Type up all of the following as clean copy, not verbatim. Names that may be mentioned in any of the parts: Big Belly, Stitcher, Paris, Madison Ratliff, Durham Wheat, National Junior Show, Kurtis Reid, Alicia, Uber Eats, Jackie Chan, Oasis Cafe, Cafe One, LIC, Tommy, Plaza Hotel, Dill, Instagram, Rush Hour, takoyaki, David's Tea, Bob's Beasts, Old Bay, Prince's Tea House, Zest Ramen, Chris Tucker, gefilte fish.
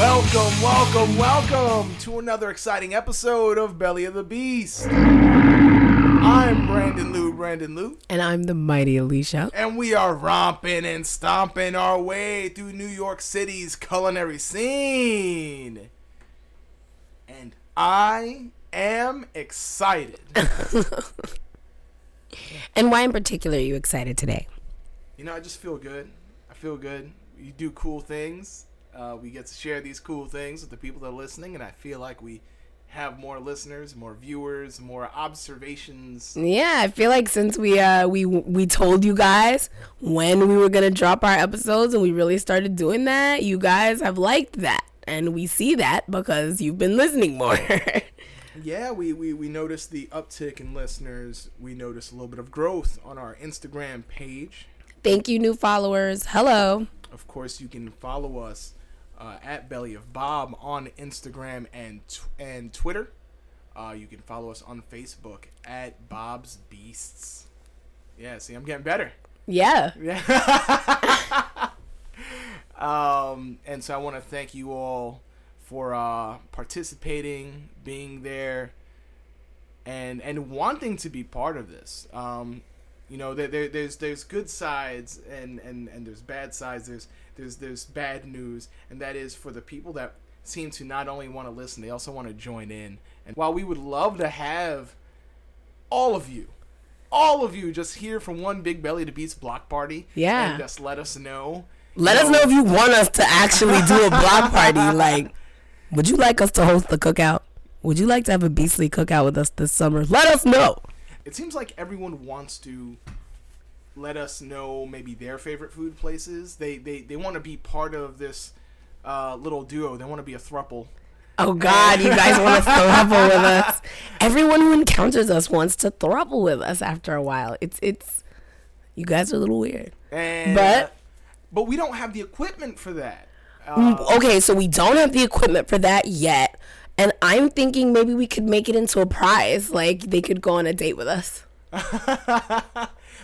Welcome, welcome, welcome to another exciting episode of Belly of the Beast. I'm Brandon Lou. And I'm the mighty Alicia. And we are romping and stomping our way through New York City's culinary scene. And I am excited. And why in particular are you excited today? You know, I just feel good. I feel good. You do cool things. We get to share these cool things with the people that are listening, and I feel like we have more listeners, more viewers, more observations. Yeah, I feel like since we told you guys when we were gonna drop our episodes, and we really started doing that, you guys have liked that, and we see that because you've been listening more. Yeah, we noticed the uptick in listeners. We noticed a little bit of growth on our Instagram page. Thank you, new followers. Hello. Of course, you can follow us at Belly of Bob on Instagram and Twitter. You can follow us on Facebook at Bob's Beasts. Yeah, see, I'm getting better. Yeah. And so I want to thank you all for participating, being there, and wanting to be part of this. You know, there's good sides and there's bad sides. There's bad news, and that is for the people that seem to not only want to listen, they also want to join in. And while we would love to have all of you just here from one Big Belly to Beats block party, yeah, and just let us know. Let us know if you want us to actually do a block party. Like, would you like us to host the cookout? Would you like to have a beastly cookout with us this summer? Let us know. It seems like everyone wants to let us know maybe their favorite food places. They want to be part of this little duo. They want to be a throuple. Oh, God, you guys want to throuple with us. Everyone who encounters us wants to throuple with us after a while. It's you guys are a little weird. And, but we don't have the equipment for that. Okay, so we don't have the equipment for that yet. And I'm thinking maybe we could make it into a prize. Like, they could go on a date with us.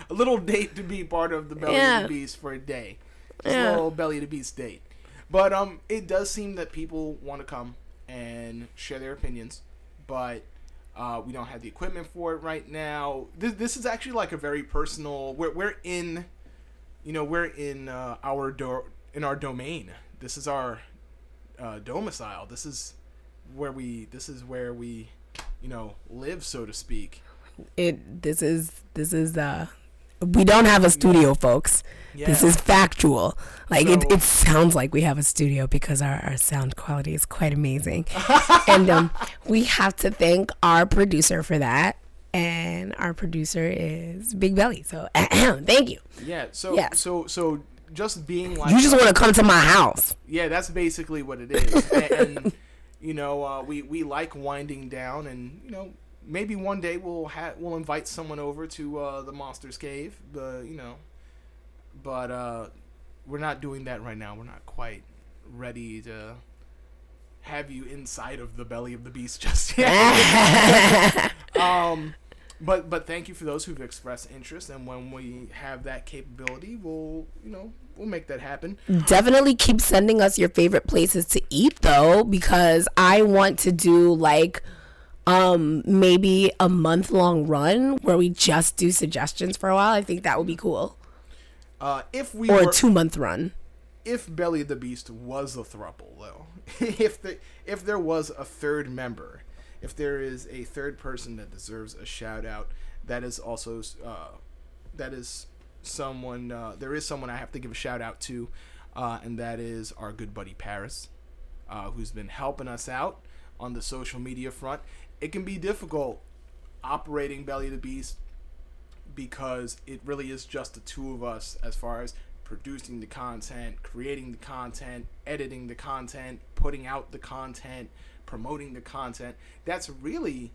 A little date to be part of the Belly yeah. to Beast for a day. Just a little Belly to Beast date. But it does seem that people want to come and share their opinions. But we don't have the equipment for it right now. This is actually like a very personal... We're in our domain. This is our domicile. This is where we live, so to speak. This is we don't have a studio, folks. Yeah. This is factual. Like, so, it sounds like we have a studio because our sound quality is quite amazing. And we have to thank our producer for that. And our producer is Big Belly. So thank you. Yeah. So just being like, you just want to come to my house. Yeah, that's basically what it is. and we like winding down, and maybe one day we'll invite someone over to the Monster's Cave, but we're not doing that right now. We're not quite ready to have you inside of the Belly of the Beast just yet. But thank you for those who've expressed interest, and when we have that capability, we'll make that happen. Definitely keep sending us your favorite places to eat, though, because I want to do like maybe a month-long run where we just do suggestions for a while. I think that would be cool. A 2-month run. If Belly the Beast was a throuple, though, if there was a third member. If there is a third person that deserves a shout out, there is someone I have to give a shout out to, and that is our good buddy Paris, who's been helping us out on the social media front. It can be difficult operating Belly of the Beast because it really is just the two of us as far as producing the content, creating the content, editing the content, putting out the content, promoting the content. That's really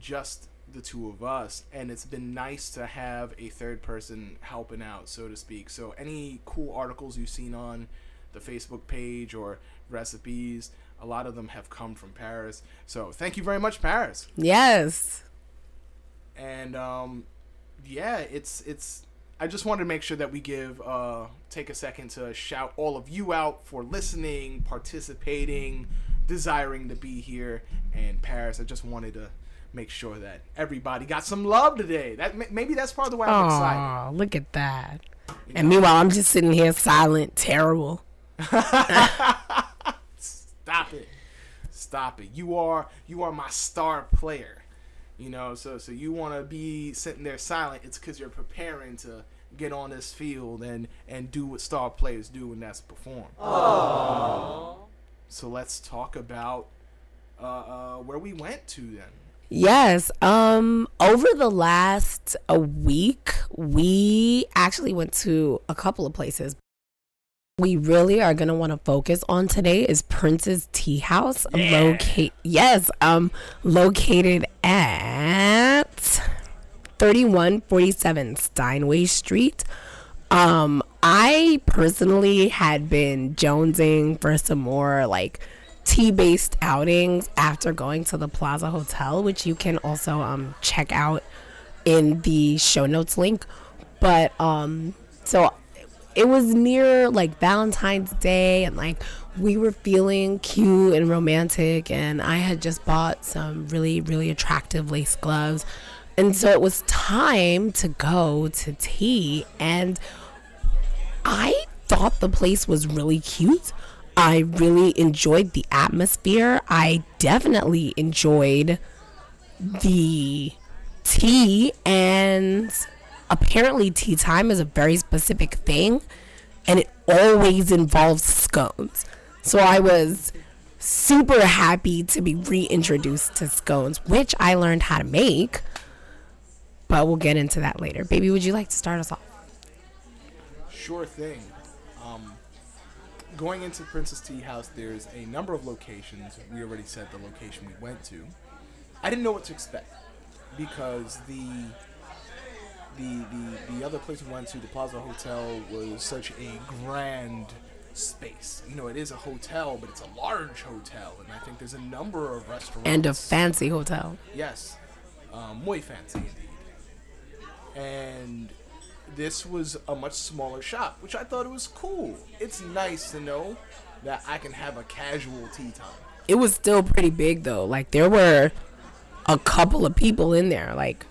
just the two of us, and it's been nice to have a third person helping out, so to speak. So any cool articles you've seen on the Facebook page or recipes, a lot of them have come from Paris. So thank you very much, Paris. Yes. And yeah, it's I just wanted to make sure that we take a second to shout all of you out for listening, participating, desiring to be here in Paris. I just wanted to make sure that everybody got some love today. Maybe that's part of why I'm excited. Oh, look at that. You and know? Meanwhile, I'm just sitting here silent, terrible. Stop it. Stop it. You are my star player. You know, so you want to be sitting there silent. It's because you're preparing to get on this field and do what star players do, and that's perform. So let's talk about where we went to then. Yes. Over the last week, we actually went to a couple of places. We really are going to want to focus on today is Prince's Tea House. Yeah. Located at 3147 Steinway Street. I personally had been jonesing for some more like tea-based outings after going to the Plaza Hotel, which you can also check out in the show notes link. But so it was near like Valentine's Day, and like we were feeling cute and romantic, and I had just bought some really, really attractive lace gloves. And so it was time to go to tea, and I thought the place was really cute. I really enjoyed the atmosphere. I definitely enjoyed the tea, and apparently tea time is a very specific thing, and it always involves scones. So I was super happy to be reintroduced to scones, which I learned how to make, but we'll get into that later. Baby, would you like to start us off? Sure thing. Going into Prince's Tea House, there's a number of locations. We already said the location we went to. I didn't know what to expect because the other place we went to, the Plaza Hotel, was such a grand space. You know, it is a hotel, but it's a large hotel, and I think there's a number of restaurants. And a fancy hotel. Yes. Muy fancy, indeed. And this was a much smaller shop, which I thought it was cool. It's nice to know that I can have a casual tea time. It was still pretty big, though. Like, there were a couple of people in there, like...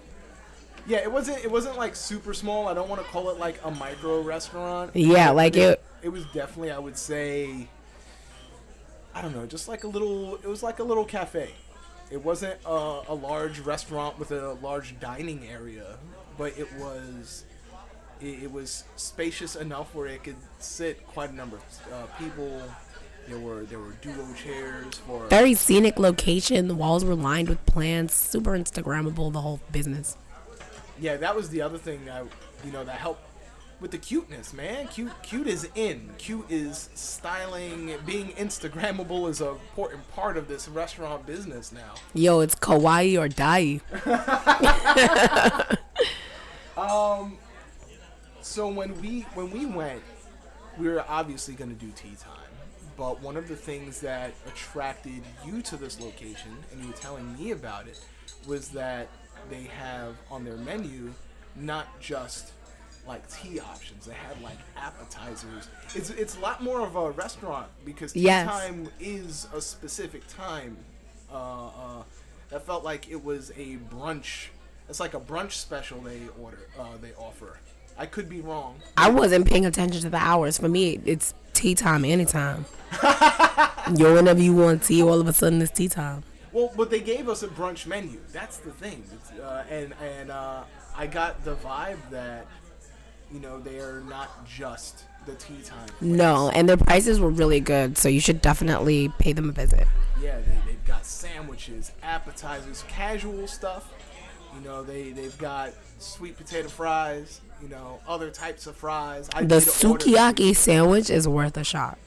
Yeah, it wasn't like super small. I don't want to call it like a micro restaurant. Yeah, like it was definitely, I would say, I don't know, just like a little, it was like a little cafe. It wasn't a large restaurant with a large dining area, but it was spacious enough where it could sit quite a number of people. There were duo chairs for very scenic location. The walls were lined with plants, super Instagrammable, the whole business. Yeah, that was the other thing that, you know, that helped with the cuteness, man. Cute is in. Cute is styling. Being Instagrammable is an important part of this restaurant business now. Yo, it's kawaii or die. So when we went, we were obviously going to do tea time. But one of the things that attracted you to this location, and you were telling me about it, was that they have on their menu not just like tea options. They have like appetizers. It's a lot more of a restaurant because tea time is a specific time. That felt like it was a brunch. It's like a brunch special they offer. I could be wrong. I wasn't paying attention to the hours. For me, it's tea time anytime. Yo, whenever you want tea, all of a sudden it's tea time. Well, but they gave us a brunch menu. That's the thing. And I got the vibe that, you know, they are not just the tea time place. No, and their prices were really good, so you should definitely pay them a visit. Yeah, they've got sandwiches, appetizers, casual stuff. You know, they've got sweet potato fries, you know, other types of fries. The sukiyaki sandwich is worth a shot.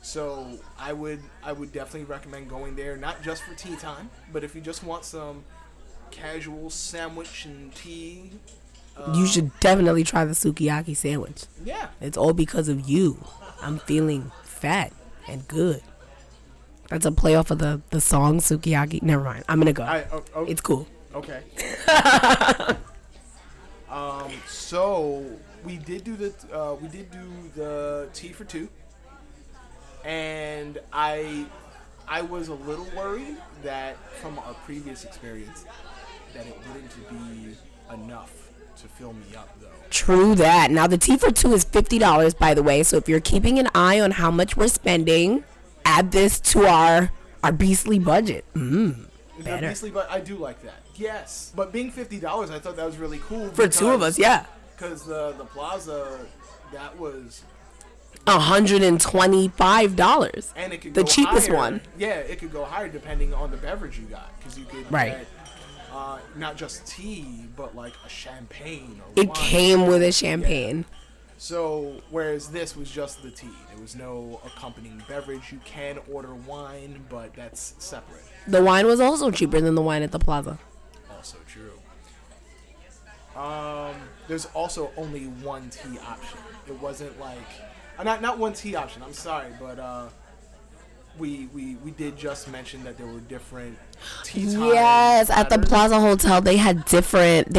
So I would definitely recommend going there, not just for tea time, but if you just want some casual sandwich and tea. You should definitely try the sukiyaki sandwich. Yeah. It's all because of you. I'm feeling fat and good. That's a play off of the song Sukiyaki. Never mind. I'm going to go. It's cool. Okay. So We did do the tea for two, and I was a little worried that from our previous experience that it wouldn't be enough to fill me up, though. True that. Now, the tea for two is $50, by the way, so if you're keeping an eye on how much we're spending, add this to our beastly budget. Better. Beastly, but I do like that. Yes. But being $50, I thought that was really cool. For two of us, yeah. Because the Plaza, that was $125. And it could go higher. The cheapest one. Yeah, it could go higher depending on the beverage you got. Because you could get not just tea, but like a champagne or wine. It came with a champagne. Yeah. So, whereas this was just the tea. There was no accompanying beverage. You can order wine, but that's separate. The wine was also cheaper than the wine at the Plaza. Also true. There's also only one tea option. It wasn't like... Not one tea option, I'm sorry, but we did just mention that there were different tea times. Yes, at the Plaza Hotel they had different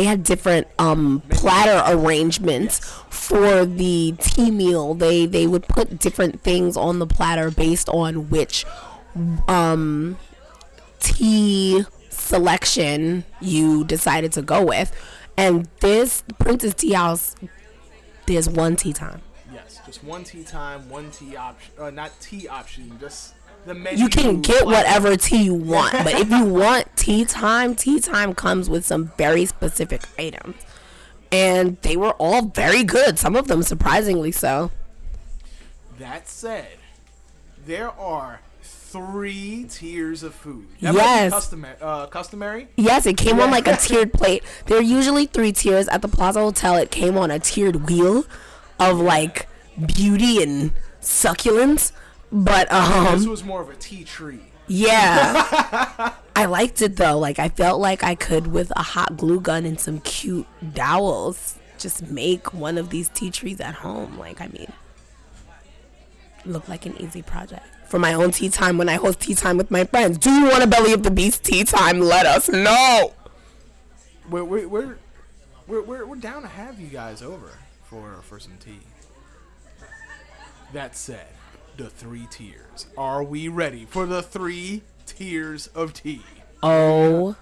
platter arrangements for the tea meal. They would put different things on the platter based on which tea selection you decided to go with. And this Prince's Tea House, there's one tea time. Yes, just one tea time, one tea option. Not tea option, just the menu. You can get whatever tea you want, but if you want tea time comes with some very specific items. And they were all very good, some of them surprisingly so. That said, there are 3 tiers of food. That yes. Customary? Yes, it came on like a tiered plate. There are usually 3 tiers. At the Plaza Hotel, it came on a tiered wheel of like beauty and succulence, but this was more of a tea tree. Yeah. I liked it though. Like I felt like I could, with a hot glue gun and some cute dowels, just make one of these tea trees at home. Like, I mean, it looked like an easy project for my own tea time when I host tea time with my friends. Do you want a Belly of the Beast tea time? Let us know. We're down to have you guys over for some tea. That said, the 3 tiers. Are we ready for the 3 tiers of tea? Oh,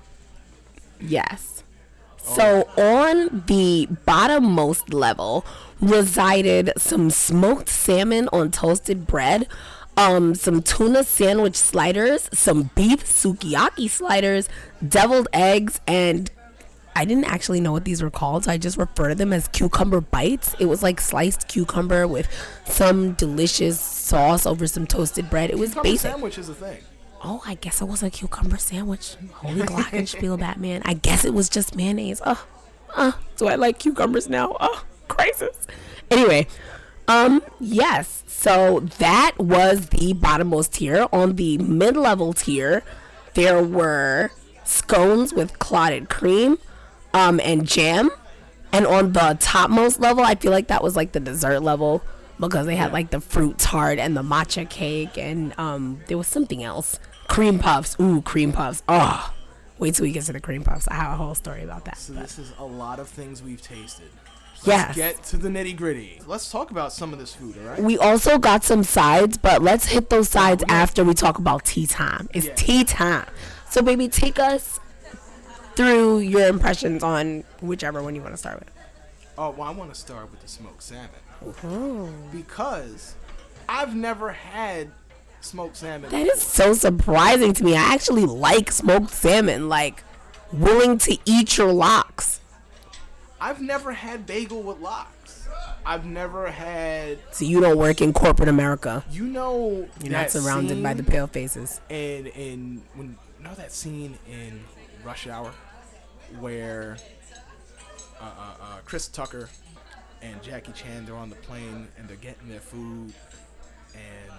yes. Oh. So on the bottommost level resided some smoked salmon on toasted bread, some tuna sandwich sliders, some beef sukiyaki sliders, deviled eggs, and I didn't actually know what these were called, so I just refer to them as cucumber bites. It was like sliced cucumber with some delicious sauce over some toasted bread. It was basic. Cucumber sandwich is a thing. Oh, I guess it was a cucumber sandwich. Holy glockenspiel, Batman. I guess it was just mayonnaise. Do I like cucumbers now? Oh, crisis. Anyway, yes. So that was the bottommost tier. On the mid-level tier, there were scones with clotted cream, and jam. And on the topmost level, I feel like that was like the dessert level, because they had like the fruit tart and the matcha cake, and there was something else. Cream puffs. Ooh, cream puffs. Oh, wait till we get to the cream puffs. I have a whole story about that. So this is a lot of things we've tasted. Let's get to the nitty gritty. Let's talk about some of this food, all right? We also got some sides, but let's hit those sides after we talk about tea time. It's tea time. So baby, take us through your impressions on whichever one you want to start with. Oh, well, I want to start with the smoked salmon. Oh. Because I've never had smoked salmon before. That is so surprising to me. I actually like smoked salmon, like willing to eat your lox. I've never had bagel with lox. I've never had... So you don't work in corporate America. You know, you're not surrounded by the pale faces. And when... You know that scene in Rush Hour where Chris Tucker and Jackie Chan, they're on the plane and they're getting their food, and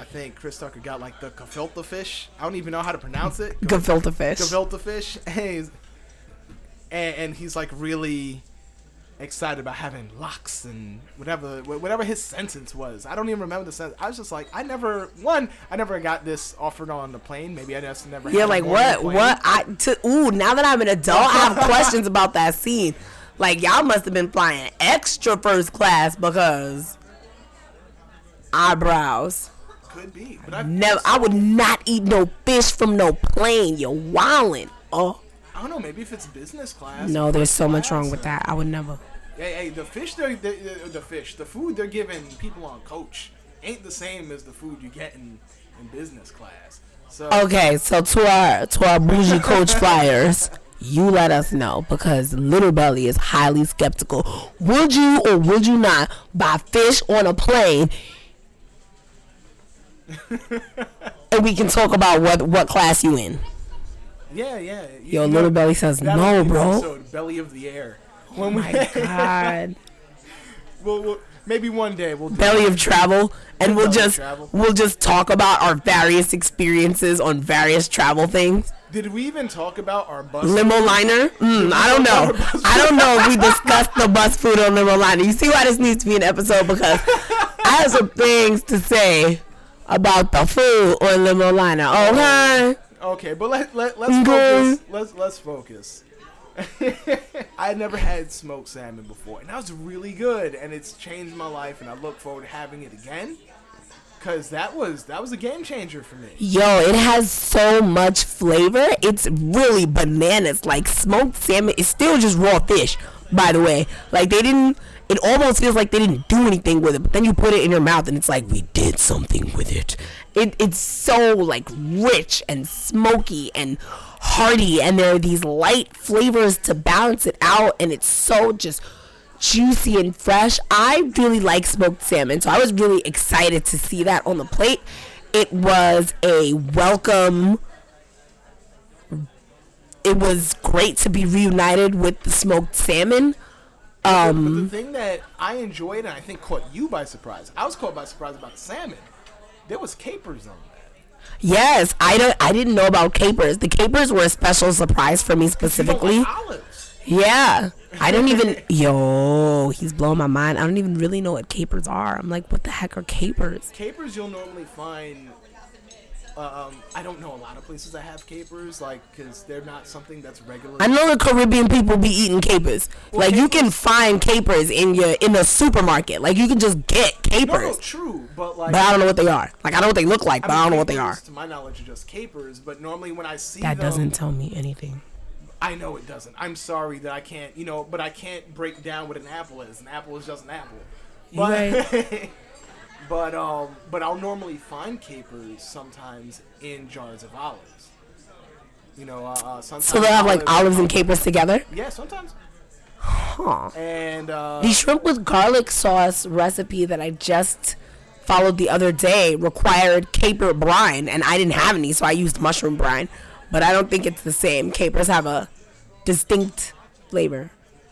I think Chris Tucker got like the gefilte fish. I don't even know how to pronounce it. Gefilte fish. Gefilte fish. And he's like really excited about having lox and whatever his sentence was. I don't even remember the sentence. I was just like, I never got this offered on the plane. Maybe I just never had it. Yeah, like what? Now that I'm an adult, I have questions about that scene. Like, y'all must have been flying extra first class because eyebrows. Could be. But I would not eat no fish from no plane. You're wildin'. Oh. I don't know. Maybe if it's business class. No, there's so much wrong with that. I would never. Hey, the food they're giving people on coach ain't the same as the food you get in business class. So. Okay, so to our bougie coach flyers, you let us know, because Little Belly is highly skeptical. Would you or would you not buy fish on a plane? And we can talk about what class you in. Yeah. Yo, Little Belly says no, bro. Episode, Belly of the Air. My God. Well, maybe one day we'll do Belly of Travel, and we'll just talk about our various experiences on various travel things. Did we even talk about our bus limo food? Liner? I don't know. I don't know if we discussed the bus food on limo liner. You see why this needs to be an episode, because I have some things to say about the food on limo liner. Okay. Okay, but let's focus. Let's focus. I never had smoked salmon before, and that was really good, and it's changed my life, and I look forward to having it again, because that was a game changer for me. Yo, it has so much flavor. It's really bananas. Like, smoked salmon is still just raw fish, by the way. Like, it almost feels like they didn't do anything with it, but then you put it in your mouth and it's like, we did something with it. It's so, like, rich and smoky and hearty, and there are these light flavors to balance it out, and it's so just juicy and fresh. I really like smoked salmon, so I was really excited to see that on the plate. It was a welcome. It was great to be reunited with the smoked salmon. But the thing that I enjoyed, and I think caught you by surprise, I was caught by surprise about the salmon. There was capers on that. Yes, I didn't know about capers. The capers were a special surprise for me specifically. You don't like olives. Yeah, I don't even. Yo, he's blowing my mind. I don't even really know what capers are. I'm like, what the heck are capers? Capers you'll normally find. I don't know a lot of places that have capers, like, because they're not something that's regular. I know the Caribbean people be eating capers. Well, like, capers. You can find capers in the supermarket. Like, you can just get capers. No, true, but like. But I don't know what they are. Like, I know what they look like, but I don't know what they are. To my knowledge, are just capers. But normally, when I see them, doesn't tell me anything. I know it doesn't. I'm sorry that I can't. You know, but I can't break down what an apple is. An apple is just an apple. But. Right. But I'll normally find capers sometimes in jars of olives. You know, sometimes. So they have like olives and capers together? Yeah, sometimes. Huh. And the shrimp with garlic sauce recipe that I just followed the other day required caper brine, and I didn't have any, so I used mushroom brine. But I don't think it's the same. Capers have a distinct flavor.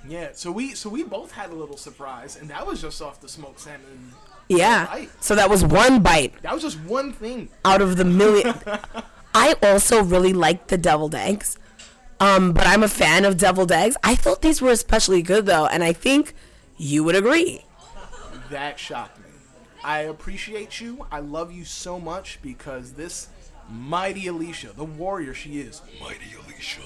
Yeah. So we both had a little surprise, and that was just off the smoked salmon. Yeah, so that was one bite. That was just one thing. Out of the million. I also really liked the deviled eggs, but I'm a fan of deviled eggs. I thought these were especially good, though, and I think you would agree. That shocked me. I appreciate you. I love you so much, because this mighty Alicia, the warrior she is, mighty Alicia,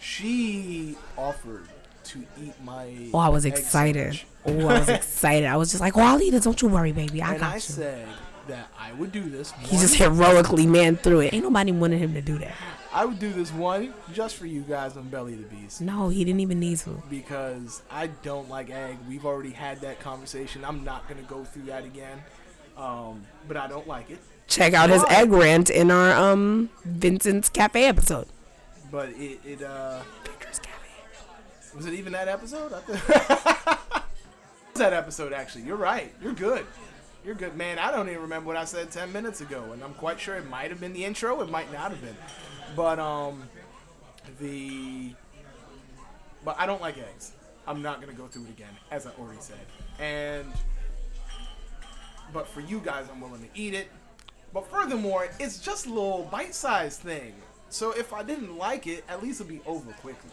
she offered to eat my I was excited. I was just like, I'll eat it. Don't you worry, baby. I said that I would do this. He just heroically man through it. Ain't nobody wanted him to do that. I would do this one just for you guys on Belly of the Beast. No, he didn't even need to. Because I don't like egg. We've already had that conversation. I'm not going to go through that again. But I don't like it. Check out his egg rant in our Vincent's Cafe episode. But it Vincent's Cafe. Was it even that episode? That episode, actually. You're right. You're good, man. I don't even remember what I said 10 minutes ago, and I'm quite sure it might have been the intro. It might not have been. But I don't like eggs. I'm not going to go through it again, as I already said. But for you guys, I'm willing to eat it. But furthermore, it's just a little bite-sized thing. So if I didn't like it, at least it'll be over quickly.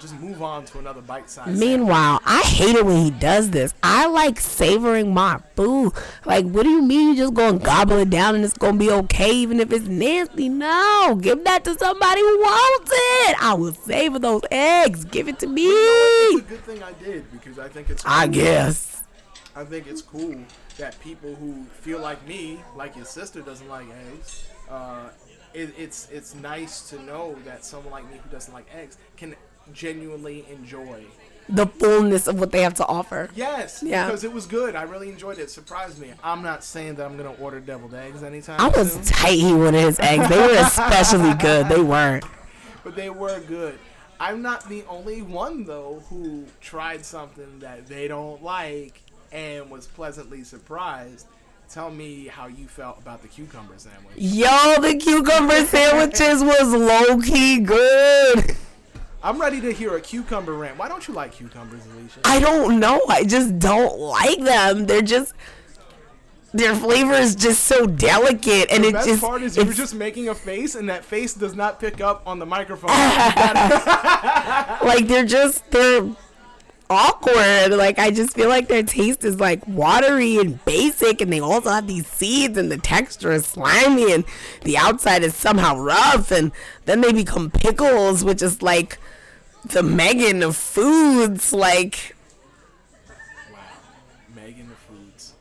Just move on to another bite size. Meanwhile, I hate it when he does this. I like savoring my food. Like, what do you mean you just gonna gobble it down and it's gonna be okay even if it's nasty? No, give that to somebody who wants it. I will savor those eggs. Give it to me. You know, good thing I did, because I think it's cool. I guess. I think it's cool that people who feel like me, like your sister doesn't like eggs, it's nice to know that someone like me who doesn't like eggs can genuinely enjoy the fullness of what they have to offer. Yes, yeah. Because it was good. I really enjoyed it. It surprised me. I'm not saying that I'm going to order deviled eggs anytime soon. I was tight he wanted his eggs. They were especially good. They weren't. But they were good. I'm not the only one, though, who tried something that they don't like and was pleasantly surprised. Tell me how you felt about the cucumber sandwich. Yo, the cucumber sandwiches was low-key good. I'm ready to hear a cucumber rant. Why don't you like cucumbers, Alicia? I don't know. I just don't like them. They're just, their flavor is just so delicate. And the best part is you were just making a face, and that face does not pick up on the microphone. Like, they're awkward. Like, I just feel like their taste is, like, watery and basic, and they also have these seeds, and the texture is slimy, and the outside is somehow rough, and then they become pickles, which is, like, the Megan of foods, like. Wow, Megan of foods.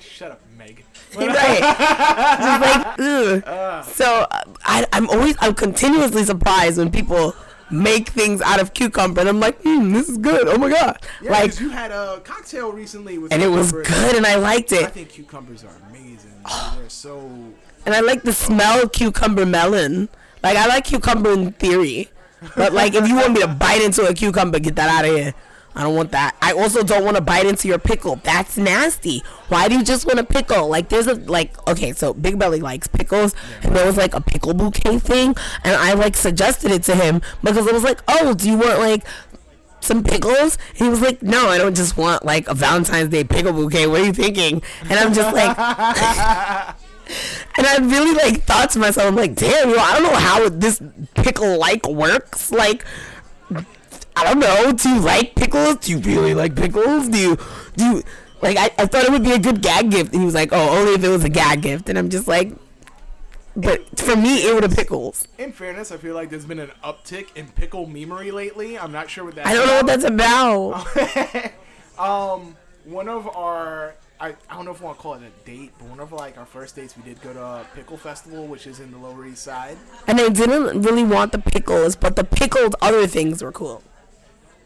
Shut up, Meg. Right. Just like, ugh. So I'm continuously surprised when people make things out of cucumber, and I'm like, this is good. Oh my god! Yeah, like you had a cocktail recently with, and it was good, and I liked it. I think cucumbers are amazing. They're so. And I like the smell of cucumber melon. Like I like cucumber in theory. But, like, if you want me to bite into a cucumber, get that out of here. I don't want that. I also don't want to bite into your pickle. That's nasty. Why do you just want a pickle? Like, there's a, like, okay, so Big Belly likes pickles. And there was, like, a pickle bouquet thing. And I, like, suggested it to him because it was like, oh, do you want, like, some pickles? And he was like, no, I don't just want, like, a Valentine's Day pickle bouquet. What are you thinking? And I'm just like... And I really, like, thought to myself, I'm like, damn, yo, I don't know how this pickle-like works. Like, I don't know. Do you like pickles? Do you really like pickles? Do you like, I thought it would be a good gag gift. And he was like, oh, only if it was a gag gift. And I'm just like, but for me, it would have pickles. In fairness, I feel like there's been an uptick in pickle memery lately. I'm not sure what that's about. I don't know what that's about. One of our... I don't know if I want to call it a date, but one of, like, our first dates, we did go to a pickle festival, which is in the Lower East Side. And they didn't really want the pickles, but the pickled other things were cool.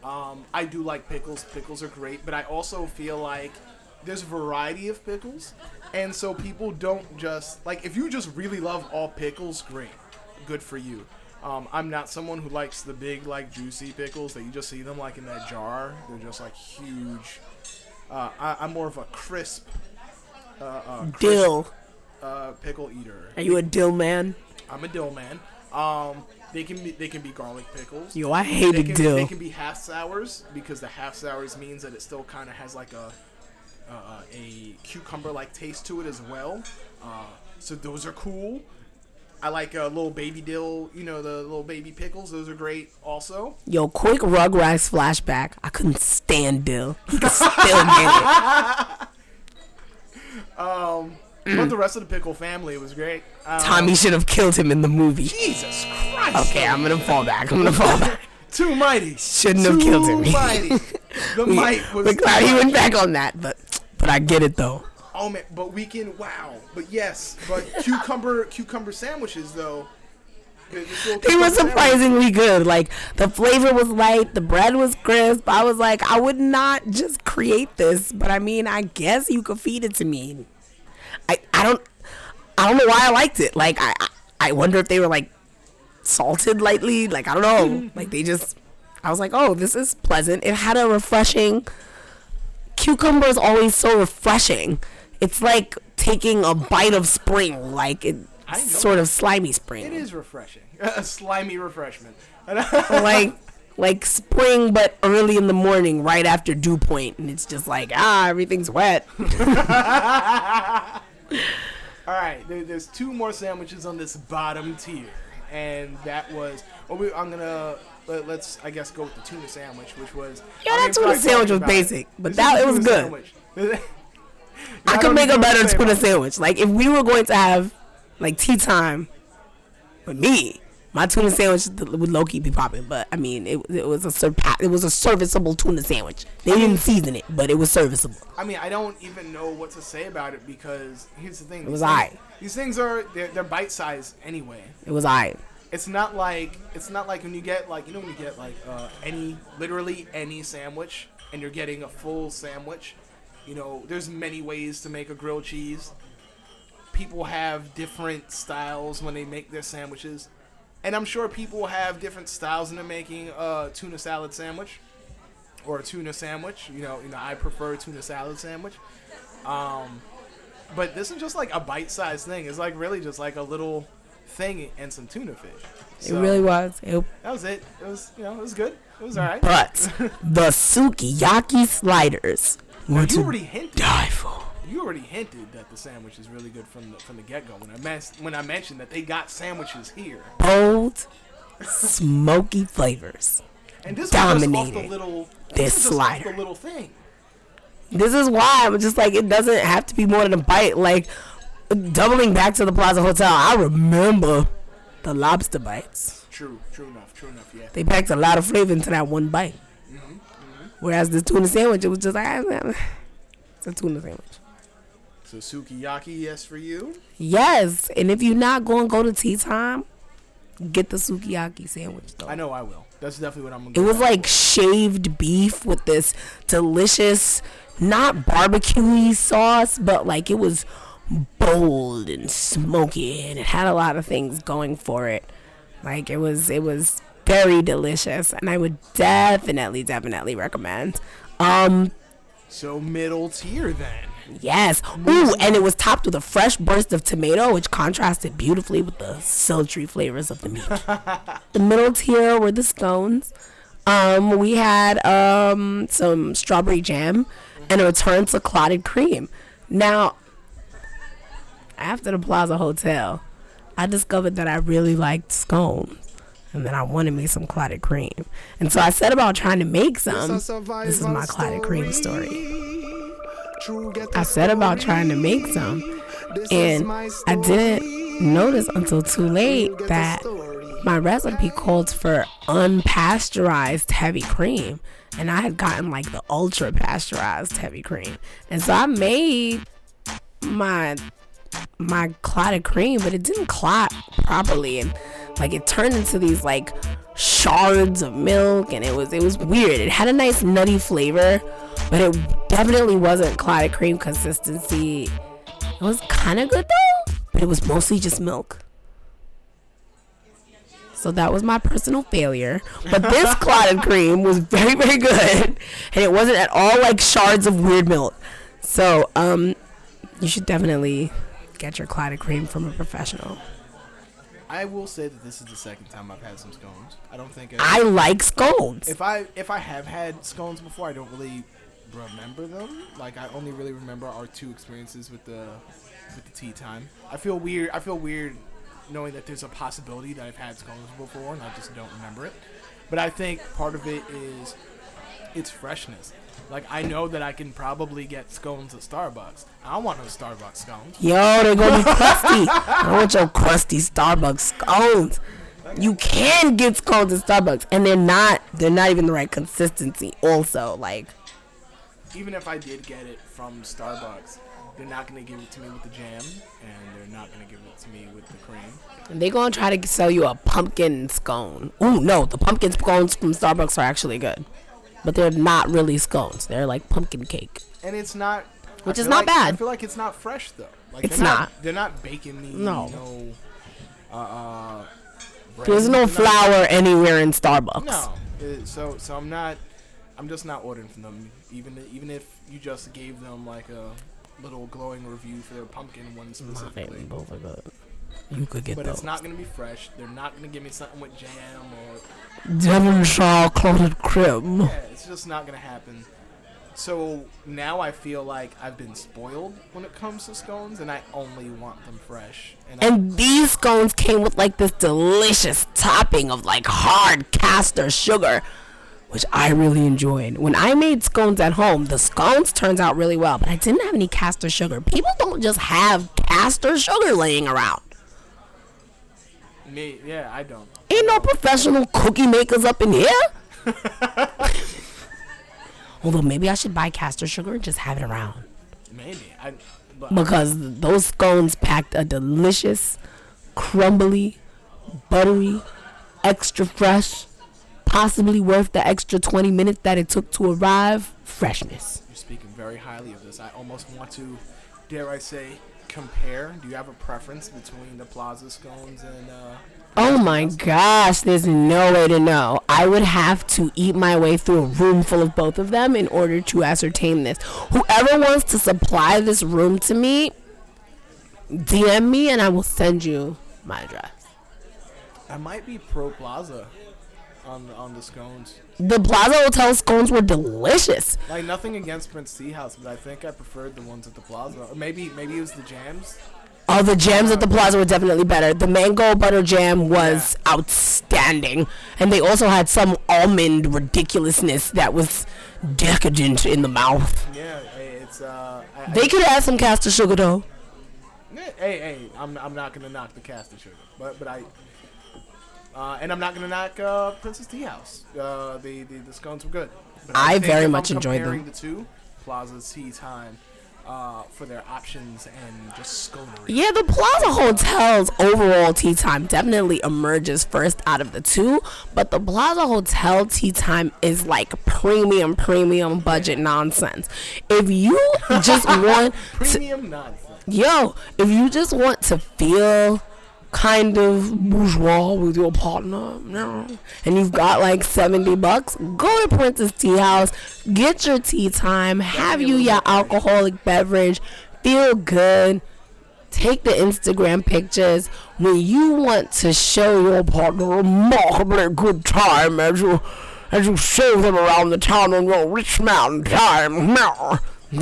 I do like pickles. Pickles are great, but I also feel like there's a variety of pickles, and so people don't just... Like, if you just really love all pickles, great. Good for you. I'm not someone who likes the big, like, juicy pickles that you just see them, like, in that jar. They're just, like, huge... I'm more of a crisp, dill pickle eater. Are you a dill man? I'm a dill man. They can be garlic pickles. Yo, I hate a dill. They can be half sours, because the half sours means that it still kind of has like a cucumber like taste to it as well. So those are cool. I like little baby dill, you know, the little baby pickles. Those are great also. Yo, quick Rugrats flashback. I couldn't stand dill. He could still get it. But the rest of the pickle family was great. Tommy should have killed him in the movie. Jesus Christ. Okay, I'm going to fall back. Too mighty. Shouldn't have killed him. Too mighty. The might was... But glad he went back on that. But I get it, though. Oh man, but we can, wow. But yes, but cucumber sandwiches though. They were surprisingly good. Like, the flavor was light, the bread was crisp. I was like, I would not just create this, but I mean, I guess you could feed it to me. I don't know why I liked it. Like, I wonder if they were like salted lightly. Like, I don't know. Like, I was like, oh, this is pleasant. It had a refreshing, cucumber is always so refreshing. It's like taking a bite of spring, like it's sort of slimy spring. It is refreshing. A slimy refreshment. like spring, but early in the morning, right after dew point, and it's just like, everything's wet. All right, there's two more sandwiches on this bottom tier, and that was. Let's I guess go with the tuna sandwich, which was. Yeah, that tuna sandwich was basic, but that it was good. I could make a better tuna sandwich. Like, if we were going to have, like, tea time with me, My tuna sandwich would low-key be popping, but I mean, it was a serviceable tuna sandwich. They didn't season it, but it was serviceable. I mean, I don't even know what to say about it because here's the thing. It was alright. These things are they're bite-sized anyway. It was alright. It's not like when you get like any sandwich and you're getting a full sandwich. You know, there's many ways to make a grilled cheese. People have different styles when they make their sandwiches. And I'm sure people have different styles in making a tuna salad sandwich or a tuna sandwich. You know, I prefer tuna salad sandwich. But this is just like a bite-sized thing. It's like really just like a little thing and some tuna fish. So, it really was. That was it. It was, you know, it was good. It was all right. But the sukiyaki sliders were to die for. You already hinted that the sandwich is really good from the get-go when I mentioned that they got sandwiches here. Bold, smoky flavors. And this dominated was just off the little, this slider. The little thing. This is why I'm just like, it doesn't have to be more than a bite. Like, doubling back to the Plaza Hotel, I remember the lobster bites. True enough, yeah. They packed a lot of flavor into that one bite. Mm-hmm, mm-hmm. Whereas the tuna sandwich, it was just like, it's a tuna sandwich. So sukiyaki, yes for you? Yes, and if you're not going to go to tea time, get the sukiyaki sandwich, though. I know I will. That's definitely what I'm going to do. It was like shaved beef with this delicious, not barbecue-y sauce, but like it was bold and smoky, and it had a lot of things going for it. Like it was very delicious, and I would definitely recommend. So middle tier then. Yes. Ooh, and it was topped with a fresh burst of tomato, which contrasted beautifully with the sultry flavors of the meat. The middle tier were the scones. We had some strawberry jam and a return to clotted cream. Now, after the Plaza Hotel, I discovered that I really liked scones. And then I wanted me some clotted cream. And so I set about trying to make some. This is my clotted cream story. I set about trying to make some, and I didn't notice until too late that my recipe called for unpasteurized heavy cream, and I had gotten like the ultra pasteurized heavy cream. And so I made my clotted cream, but it didn't clot properly, and like it turned into these like shards of milk, and it was weird. It had a nice nutty flavor, but it definitely wasn't clotted cream consistency. It was kind of good though, but it was mostly just milk. So that was my personal failure. But this clotted cream was very, very good, and it wasn't at all like shards of weird milk. So you should definitely get your clotted cream from a professional. I will say that this is the second time I've had some scones. I don't think I like scones. If I have had scones before, I don't really remember them. Like I only really remember our two experiences with the tea time. I feel weird knowing that there's a possibility that I've had scones before and I just don't remember it. But I think part of it is its freshness. Like, I know that I can probably get scones at Starbucks. I don't want no Starbucks scones. Yo, they're going to be crusty. I don't want your crusty Starbucks scones. You can get scones at Starbucks, and they're not even the right consistency also. Like, even if I did get it from Starbucks, they're not going to give it to me with the jam, and they're not going to give it to me with the cream. And they're going to try to sell you a pumpkin scone. Ooh, no, the pumpkin scones from Starbucks are actually good. But they're not really scones. They're like pumpkin cake. And it's not... Which is not bad. I feel like it's not fresh, though. Like, it's not. They're not baking these. No. There's no flour anywhere in Starbucks. No. So I'm not... I'm just not ordering from them. Even if you just gave them, like, a little glowing review for their pumpkin one specifically. Both are good. You could get but those. It's not going to be fresh. They're not going to give me something with jam or... Devonshire clotted cream. Yeah, it's just not going to happen. So now I feel like I've been spoiled when it comes to scones, and I only want them fresh. And these scones came with like this delicious topping of like hard castor sugar, which I really enjoyed. When I made scones at home, the scones turned out really well, but I didn't have any castor sugar. People don't just have castor sugar laying around. Me, yeah, I don't. Ain't no professional cookie makers up in here. Although maybe I should buy caster sugar and just have it around. Maybe. Because those scones packed a delicious, crumbly, buttery, extra fresh, possibly worth the extra 20 minutes that it took to arrive, freshness. You're speaking very highly of this. I almost want to, dare I say, compare. Do you have a preference between the Plaza scones and... Oh my gosh, there's no way to know. I would have to eat my way through a room full of both of them in order to ascertain this. Whoever wants to supply this room to me, DM me and I will send you my address. I might be pro Plaza on the scones. The Plaza Hotel scones were delicious. Like, nothing against Prince's Tea House, but I think I preferred the ones at the Plaza. Or maybe it was the jams. Oh, the jams at the Plaza were definitely better. The mango butter jam was outstanding. And they also had some almond ridiculousness that was decadent in the mouth. Yeah, it's... They could add some caster sugar, though. Hey, I'm not going to knock the caster sugar. But I... and I'm not going to knock Prince's Tea House. The scones were good. But I very much enjoyed them. Comparing the two, Plaza's Tea Time... for their options and just sconery. Yeah, the Plaza Hotel's overall tea time definitely emerges first out of the two, but the Plaza Hotel tea time is like premium budget nonsense. If you just want premium nonsense. Yo, if you just want to feel kind of bourgeois with your partner, and you've got like $70, go to Prince's Tea House, get your tea time, have your alcoholic beverage, feel good, take the Instagram pictures. When you want to show your partner a remarkably good time as you show them around the town on your rich mountain time,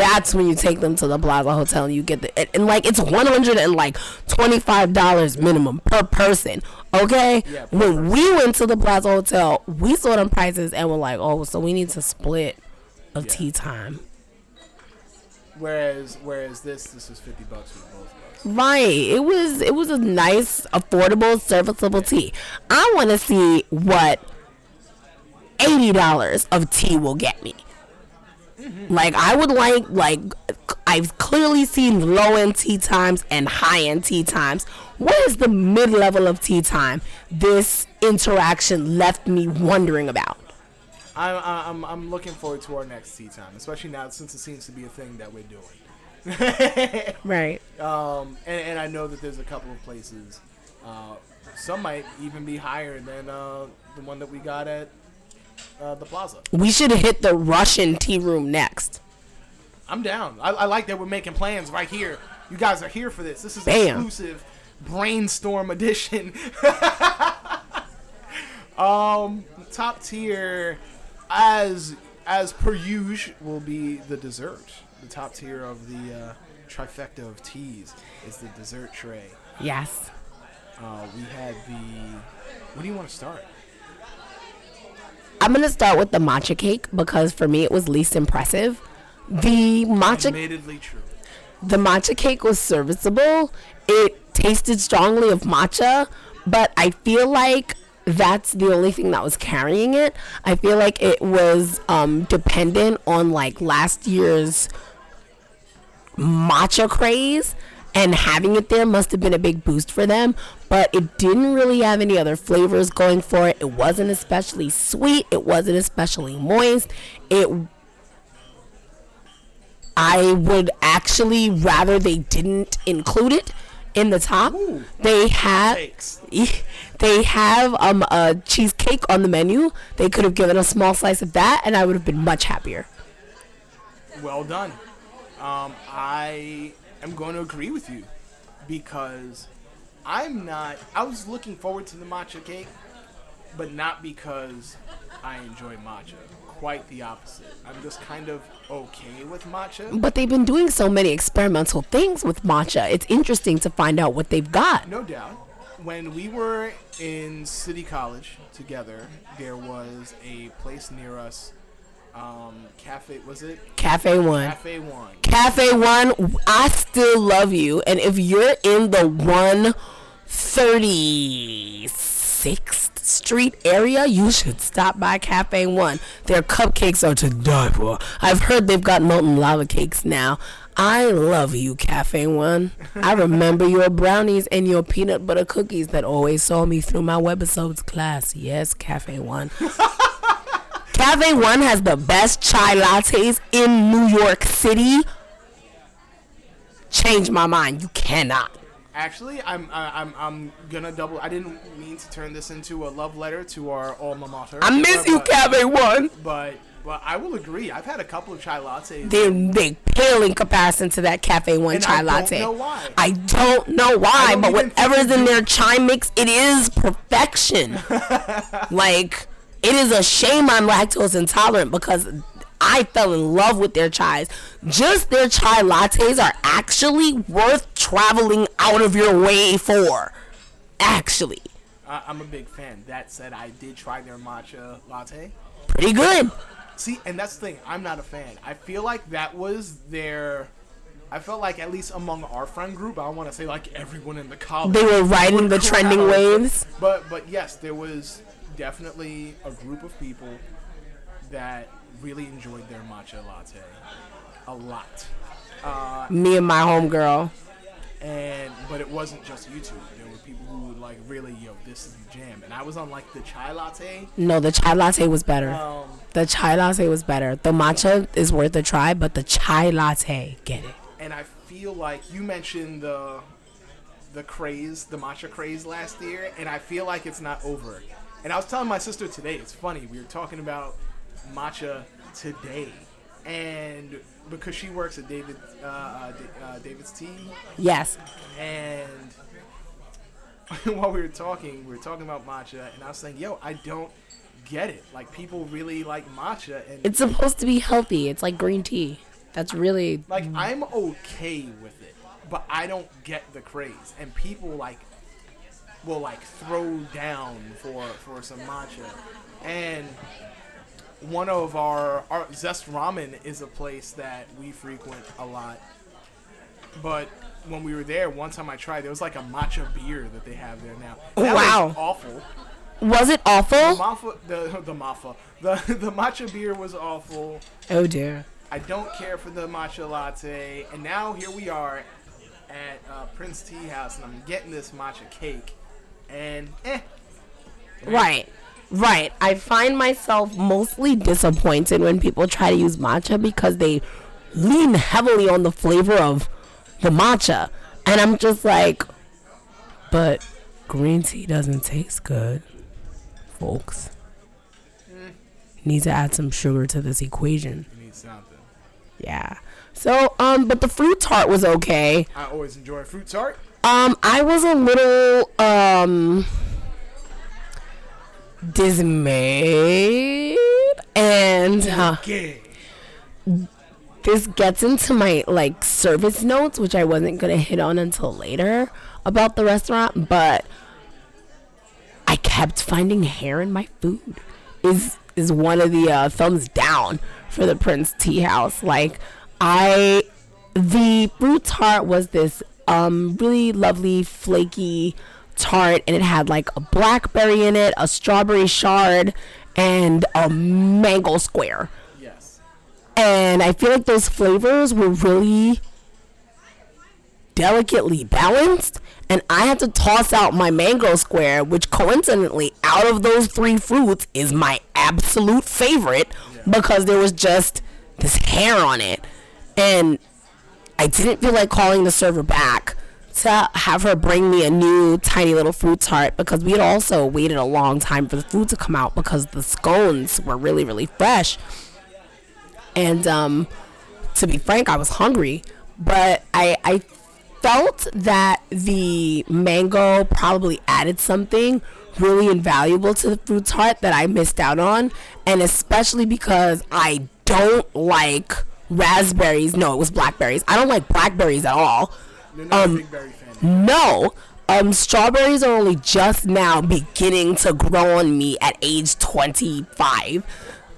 that's when you take them to the Plaza Hotel and you get and it's $125 minimum per person, okay? Yeah, when we went to the Plaza Hotel, we saw them prices and we're like, oh, so we need to split of tea time. Whereas this was $50 for both of us. Right. It was a nice, affordable, serviceable tea. I want to see what $80 of tea will get me. Like, I would like, I've clearly seen low-end tea times and high-end tea times. What is the mid-level of tea time this interaction left me wondering about? I'm looking forward to our next tea time, especially now since it seems to be a thing that we're doing. Right. And I know that there's a couple of places. Some might even be higher than the one that we got at. The Plaza. We should hit the Russian tea room next. I'm down. I like that we're making plans right here. You guys are here for this. This is an exclusive brainstorm edition. Top tier, as per usual, will be the dessert. The top tier of the trifecta of teas is the dessert tray. Yes. We had the. What do you want to start? I'm going to start with the matcha cake because for me it was least impressive. Admittedly true. The matcha cake was serviceable. It tasted strongly of matcha, but I feel like that's the only thing that was carrying it. I feel like it was dependent on like last year's matcha craze. And having it there must have been a big boost for them. But it didn't really have any other flavors going for it. It wasn't especially sweet. It wasn't especially moist. I would actually rather they didn't include it in the top. Ooh, they have a cheesecake on the menu. They could have given a small slice of that, and I would have been much happier. Well done. I'm going to agree with you because I was looking forward to the matcha cake, but not because I enjoy matcha. Quite the opposite. I'm just kind of okay with matcha. But they've been doing so many experimental things with matcha. It's interesting to find out what they've got. No doubt. When we were in City College together, there was a place near us. Cafe One. Cafe One, I still love you. And if you're in the 136th Street area, you should stop by Cafe One. Their cupcakes are to die for. I've heard they've got molten lava cakes now. I love you, Cafe One. I remember your brownies and your peanut butter cookies that always saw me through my webisodes class. Yes, Cafe One. Cafe One has the best chai lattes in New York City. Change my mind. You cannot. Actually, I'm gonna double. I didn't mean to turn this into a love letter to our alma mater. I miss you, Cafe One. But I will agree. I've had a couple of chai lattes. They pale in comparison to that Cafe One and chai latte. I don't know why. But whatever's in their chai mix, it is perfection. Like, it is a shame I'm lactose intolerant because I fell in love with their chais. Just their chai lattes are actually worth traveling out of your way for. Actually. I'm a big fan. That said, I did try their matcha latte. Pretty good. See, and that's the thing. I'm not a fan. I feel like that was their... I felt like at least among our friend group, I don't want to say like everyone in the college. They were riding the trending waves. But yes, there was definitely a group of people that really enjoyed their matcha latte a lot. Me and my homegirl. But it wasn't just YouTube. There were people who would like really, yo, this is the jam. And I was on like the chai latte. No, the chai latte was better. The matcha is worth a try, but the chai latte, get it. And I feel like you mentioned the craze, the matcha craze last year, and I feel like it's not over. And I was telling my sister today, it's funny, we were talking about matcha today, and because she works at David's Tea. Yes. And while we were talking about matcha, and I was saying, yo, I don't get it. Like, people really like matcha, and it's supposed to be healthy. It's like green tea. That's really like, I'm okay with it, but I don't get the craze. And people like will like throw down for some matcha. And one of our Zest Ramen is a place that we frequent a lot. But when we were there, one time I tried, there was like a matcha beer that they have there now. That was awful. Was it awful? The matcha beer was awful. Oh dear. I don't care for the matcha latte. And now here we are at Prince's Tea House, and I'm getting this matcha cake. And Right. I find myself mostly disappointed when people try to use matcha because they lean heavily on the flavor of the matcha. And I'm just like, but green tea doesn't taste good, folks. Need to add some sugar to this equation. You need something. Yeah. So, but the fruit tart was okay. I always enjoy a fruit tart. I was a little, dismayed, and this gets into my like service notes, which I wasn't gonna hit on until later about the restaurant, but I kept finding hair in my food is one of the thumbs down for the Prince's Tea House. Like, the fruit tart was this really lovely flaky tart, and it had like a blackberry in it, a strawberry shard, and a mango square. Yes. And I feel like those flavors were really delicately balanced, and I had to toss out my mango square, which coincidentally out of those three fruits is my absolute favorite. Yeah. Because there was just this hair on it, and I didn't feel like calling the server back to have her bring me a new tiny little fruit tart, because we had also waited a long time for the food to come out because the scones were really, really fresh. And to be frank, I was hungry, but I felt that the mango probably added something really invaluable to the fruit tart that I missed out on, and especially because I don't like raspberries. No, it was blackberries. I don't like blackberries at all. You're not a big berry fan. No. Strawberries are only just now beginning to grow on me at age 25.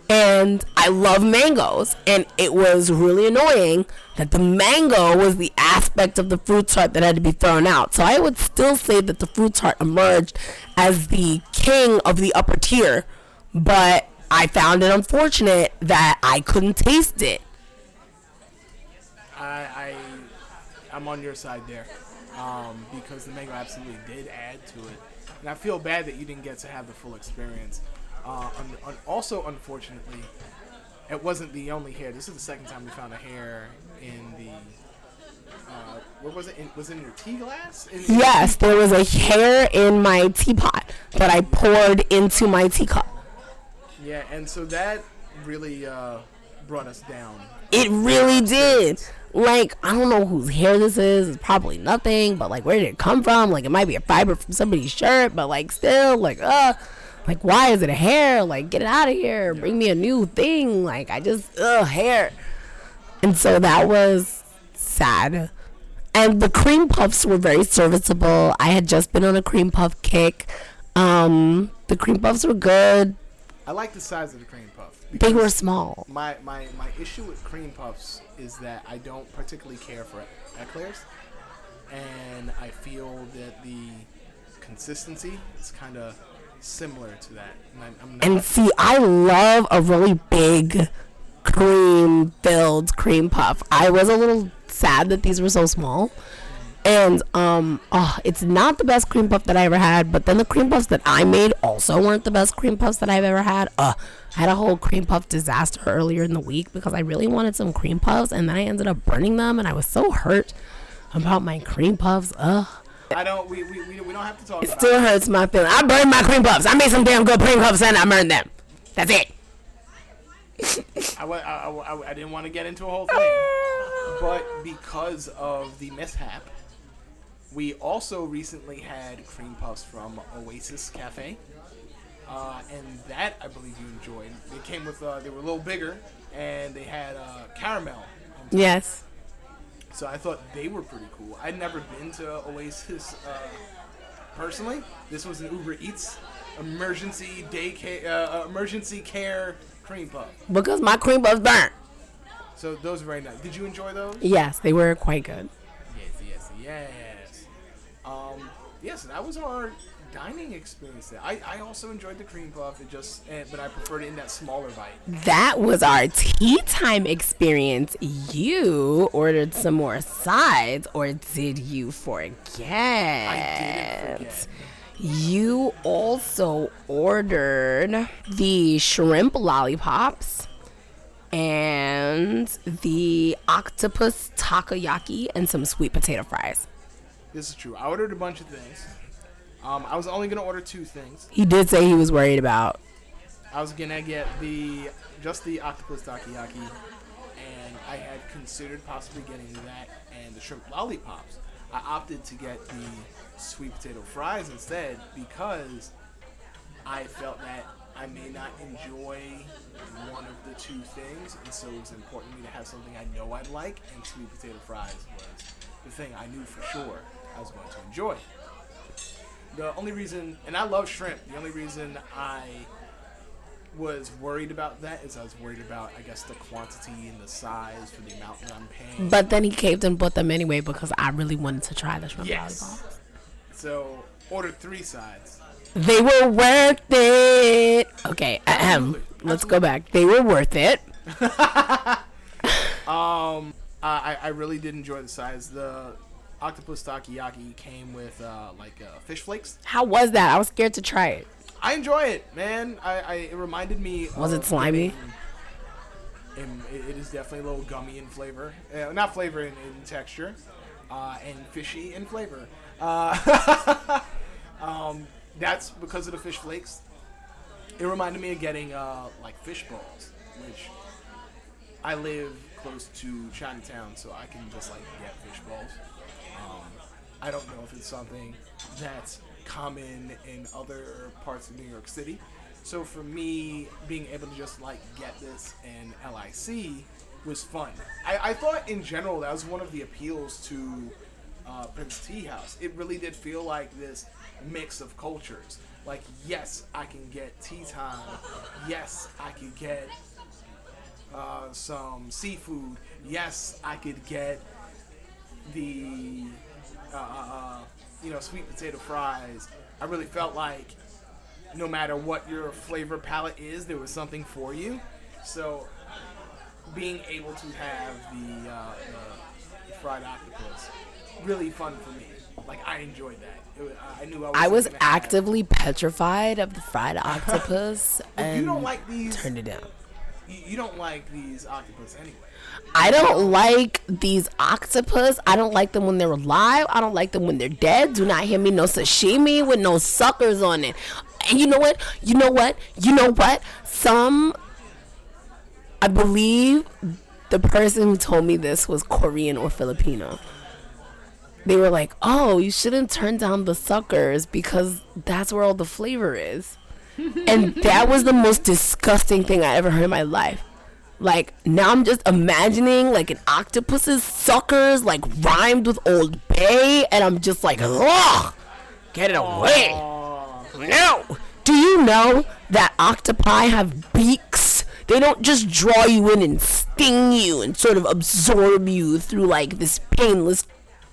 And I love mangoes, and it was really annoying that the mango was the aspect of the fruit tart that had to be thrown out. So I would still say that the fruit tart emerged as the king of the upper tier, but I found it unfortunate that I couldn't taste it. I'm on your side there, because the mango absolutely did add to it, and I feel bad that you didn't get to have the full experience. Also, unfortunately, it wasn't the only hair. This is the second time we found a hair in the, what was it? Was it in your tea glass? Yes, there was a hair in my teapot that I poured into my teacup. Yeah, and so that really brought us down. It really did. Like, I don't know whose hair this is. It's probably nothing, but, like, where did it come from? Like, it might be a fiber from somebody's shirt, but, like, still, like, like, why is it a hair? Like, get it out of here. Bring me a new thing. Like, I just, hair. And so that was sad. And the cream puffs were very serviceable. I had just been on a cream puff kick. The cream puffs were good. I like the size of the cream puff. They were small. My issue with cream puffs is that I don't particularly care for eclairs. And I feel that the consistency is kind of similar to that, and I'm not. And see, I love a really big cream-filled cream puff. I was a little sad that these were so small, and it's not the best cream puff that I ever had. But then the cream puffs that I made also weren't the best cream puffs that I've ever had. I had a whole cream puff disaster earlier in the week because I really wanted some cream puffs, and then I ended up burning them, and I was so hurt about my cream puffs. I don't. We don't have to talk about it. It still hurts my feelings. I burned my cream puffs. I made some damn good cream puffs and I burned them. That's it. I didn't want to get into a whole thing, but because of the mishap, we also recently had cream puffs from Oasis Cafe, and that I believe you enjoyed. They came with they were a little bigger and they had caramel. Yes. So I thought they were pretty cool. I'd never been to Oasis personally. This was an Uber Eats emergency care cream puff. Because my cream puffs burnt. So those were very nice. Did you enjoy those? Yes, they were quite good. Yes. So that was our dining experience there. I also enjoyed the cream puff, but I preferred it in that smaller bite. That was our tea time experience. You ordered some more sides, or did you forget? I didn't forget. You also ordered the shrimp lollipops and the octopus takoyaki and some sweet potato fries. This is true. I ordered a bunch of things. I was only going to order two things. He did say he was worried about. I was going to get the octopus takoyaki, and I had considered possibly getting that and the shrimp lollipops. I opted to get the sweet potato fries instead because I felt that I may not enjoy one of the two things, and so it was important to me to have something I know I'd like, and sweet potato fries was the thing I knew for sure I was going to enjoy. The only reason, and I love shrimp, the only reason I was worried about that is I was worried about, I guess, the quantity and the size for the amount that I'm paying. But then he caved and bought them anyway because I really wanted to try the shrimp lollipops. So, ordered three sides. They were worth it. Okay, let's go back. They were worth it. I really did enjoy the size. The octopus takoyaki came with fish flakes. How was that? I was scared to try it. I enjoy it, man. It reminded me. Was it slimy? It is definitely a little gummy in flavor, not flavor in texture, and fishy in flavor. That's because of the fish flakes. It reminded me of getting fish balls, which I live close to Chinatown, so I can just get fish balls. I don't know if it's something that's common in other parts of New York City. So for me, being able to just get this in LIC was fun. I thought in general that was one of the appeals to Prince's Tea House. It really did feel like this mix of cultures. Like, yes, I can get tea time. Yes, I could get some seafood. Yes, I could get the sweet potato fries. I really felt like no matter what your flavor palette is, there was something for you. So being able to have the fried octopus, really fun for me. Like, I enjoyed that. I was actively petrified of the fried octopus, and you don't like these, turned it down. You don't like these octopus anyway. I don't like these octopus. I don't like them when they're alive. I don't like them when they're dead. Do not hear me no sashimi with no suckers on it. And you know what? Some, I believe the person who told me this was Korean or Filipino. They were like, oh, you shouldn't turn down the suckers because that's where all the flavor is. And that was the most disgusting thing I ever heard in my life. Like, now I'm just imagining, like, an octopus's suckers, like, rhymed with Old Bay, and I'm just like, ugh, get it away. No. Do you know that octopi have beaks? They don't just draw you in and sting you and sort of absorb you through, like, this painless,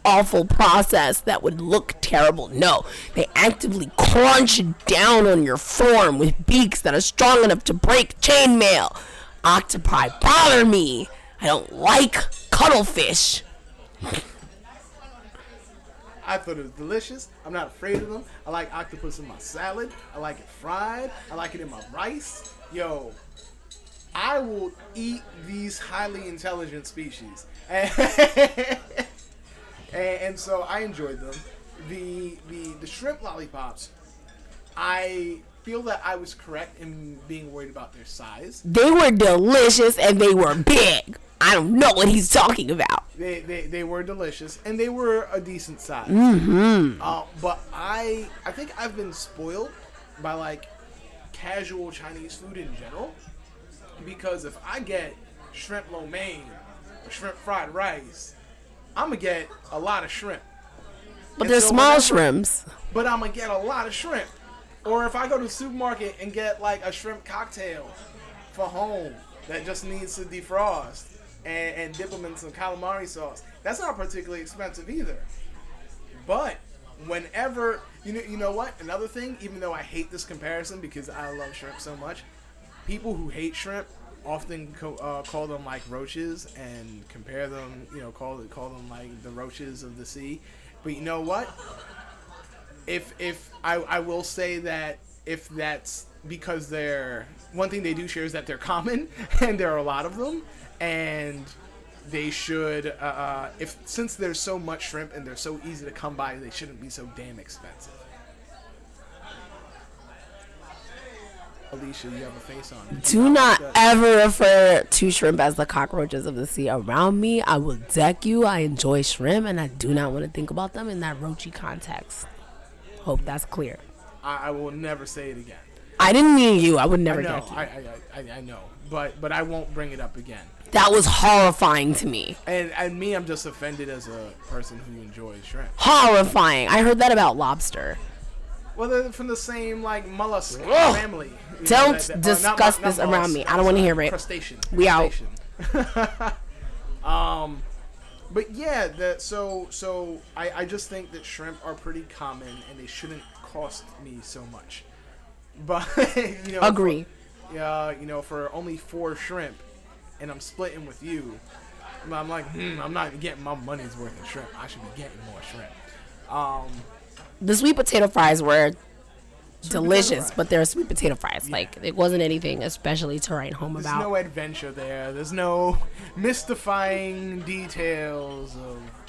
awful process that would look terrible. No, they actively crunch down on your form with beaks that are strong enough to break chainmail. Octopi bother me. I don't like cuttlefish. I thought it was delicious. I'm not afraid of them. I like octopus in my salad. I like it fried. I like it in my rice. Yo, I will eat these highly intelligent species. And so I enjoyed them. The shrimp lollipops, I feel that I was correct in being worried about their size. They were delicious and they were big. I don't know what he's talking about. They were delicious and they were a decent size. Mm-hmm. But I think I've been spoiled by, like, casual Chinese food in general, because if I get shrimp lo mein or shrimp fried rice, I'm going to get a lot of shrimp. But they're small shrimps. But I'm going to get a lot of shrimp. Or if I go to the supermarket and get, like, a shrimp cocktail for home that just needs to defrost and dip them in some calamari sauce, that's not particularly expensive either. But whenever, you know what? Another thing, even though I hate this comparison because I love shrimp so much, people who hate shrimp often call them, like, roaches and compare them, call them, like, the roaches of the sea. But you know what? If I will say that if that's because they're, one thing they do share is that they're common and there are a lot of them, and they should, since there's so much shrimp and they're so easy to come by, they shouldn't be so damn expensive. Alicia, you have a face on. Do not ever refer to shrimp as the cockroaches of the sea around me. I will deck you. I enjoy shrimp, and I do not want to think about them in that roachy context. Hope that's clear. I will never say it again. I didn't mean you. I would never deck you. I know, but I won't bring it up again. That was horrifying to me. And me, I'm just offended as a person who enjoys shrimp. Horrifying. I heard that about lobster. Well, they're from the same, like, mollusk family. Don't discuss this around me. I don't want to hear it. Crustacean. We out. But yeah, so I just think that shrimp are pretty common and they shouldn't cost me so much. But agree. For only 4 shrimp, and I'm splitting with you, I'm like, I'm not getting my money's worth of shrimp. I should be getting more shrimp. The sweet potato fries were delicious, but they're sweet potato fries. Yeah. Like, it wasn't anything especially to write home about. There's no adventure there. There's no mystifying details.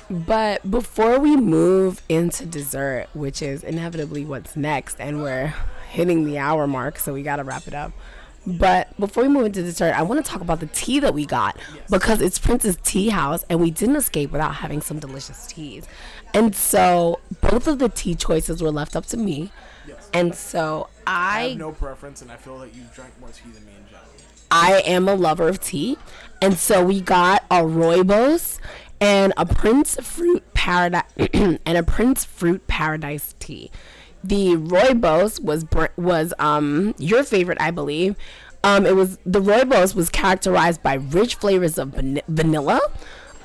But before we move into dessert, which is inevitably what's next, and we're hitting the hour mark, so we got to wrap it up. But before we move into dessert, I want to talk about the tea that we got, because it's Prince's Tea House, and we didn't escape without having some delicious teas. And so both of the tea choices were left up to me. Yes. And so I have no preference, and I feel that you drank more tea than me in general. I am a lover of tea. And so we got a rooibos and a Prince Fruit Paradise tea. The rooibos was your favorite, I believe. The rooibos was characterized by rich flavors of vanilla,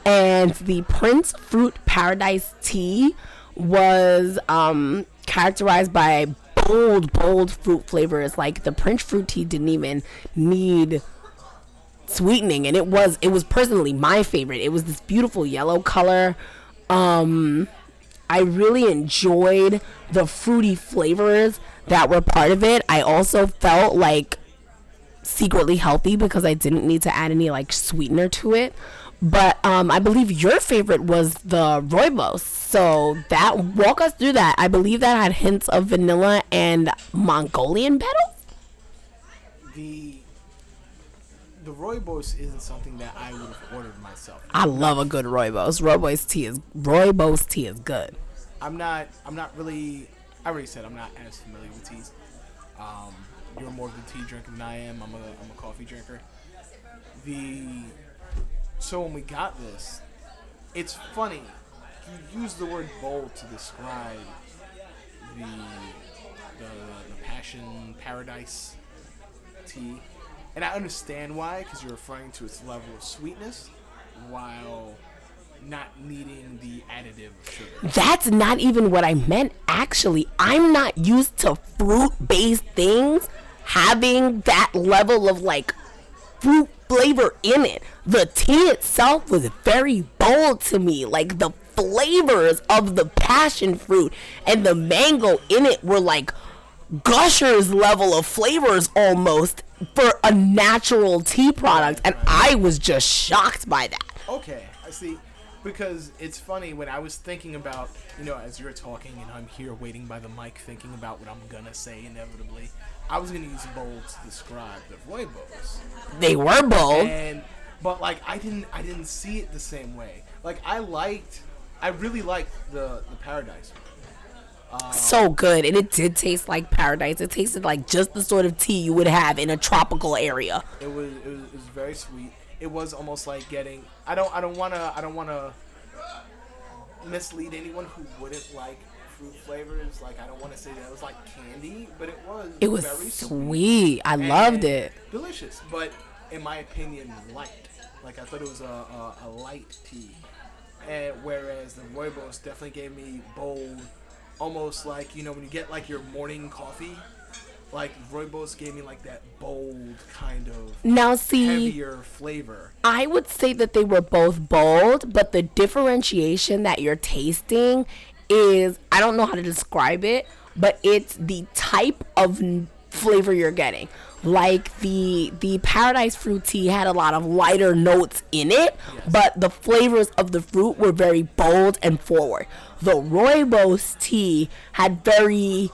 and the Prince Fruit Paradise tea was characterized by bold fruit flavors. Like, the Prince Fruit tea didn't even need sweetening, and it was personally my favorite. It was this beautiful yellow color. I really enjoyed the fruity flavors that were part of it. I also felt like secretly healthy because I didn't need to add any like sweetener to it. But I believe your favorite was the rooibos. So that, walk us through that. I believe that had hints of vanilla and Mongolian petals. The rooibos isn't something that I would have ordered myself. I love a good rooibos. Rooibos tea is good. I'm not as familiar with teas. You're more of a tea drinker than I am. I'm a coffee drinker. So when we got this, it's funny. You use the word bold to describe the Passion Paradise tea. And I understand why, because you're referring to its level of sweetness while not needing the additive of sugar. That's not even what I meant, actually. I'm not used to fruit-based things having that level of, like, fruit flavor in it. The tea itself was very bold to me. Like, the flavors of the passion fruit and the mango in it were, like, Gushers level of flavors almost for a natural tea product, and I was just shocked by that. Okay, I see, because it's funny, when I was thinking about, as you're talking and I'm here waiting by the mic thinking about what I'm gonna say inevitably, I was gonna use bold to describe the rooibos. They were bold, but like I didn't see it the same way. Like I really liked the Paradise. So good, and it did taste like paradise. It tasted like just the sort of tea you would have in a tropical area. It was very sweet. It was almost like getting. I don't want to mislead anyone who wouldn't like fruit flavors. Like, I don't want to say that it was like candy, but it was. It was very sweet. I loved it. Delicious, but in my opinion, light. Like, I thought it was a light tea, and whereas the rooibos definitely gave me bold. Almost like, when you get like your morning coffee, like rooibos gave me like that bold kind of heavier flavor. I would say that they were both bold, but the differentiation that you're tasting is, I don't know how to describe it, but it's the type of flavor you're getting. Like the Paradise Fruit tea had a lot of lighter notes in it, yes. But the flavors of the fruit were very bold and forward. The rooibos tea had very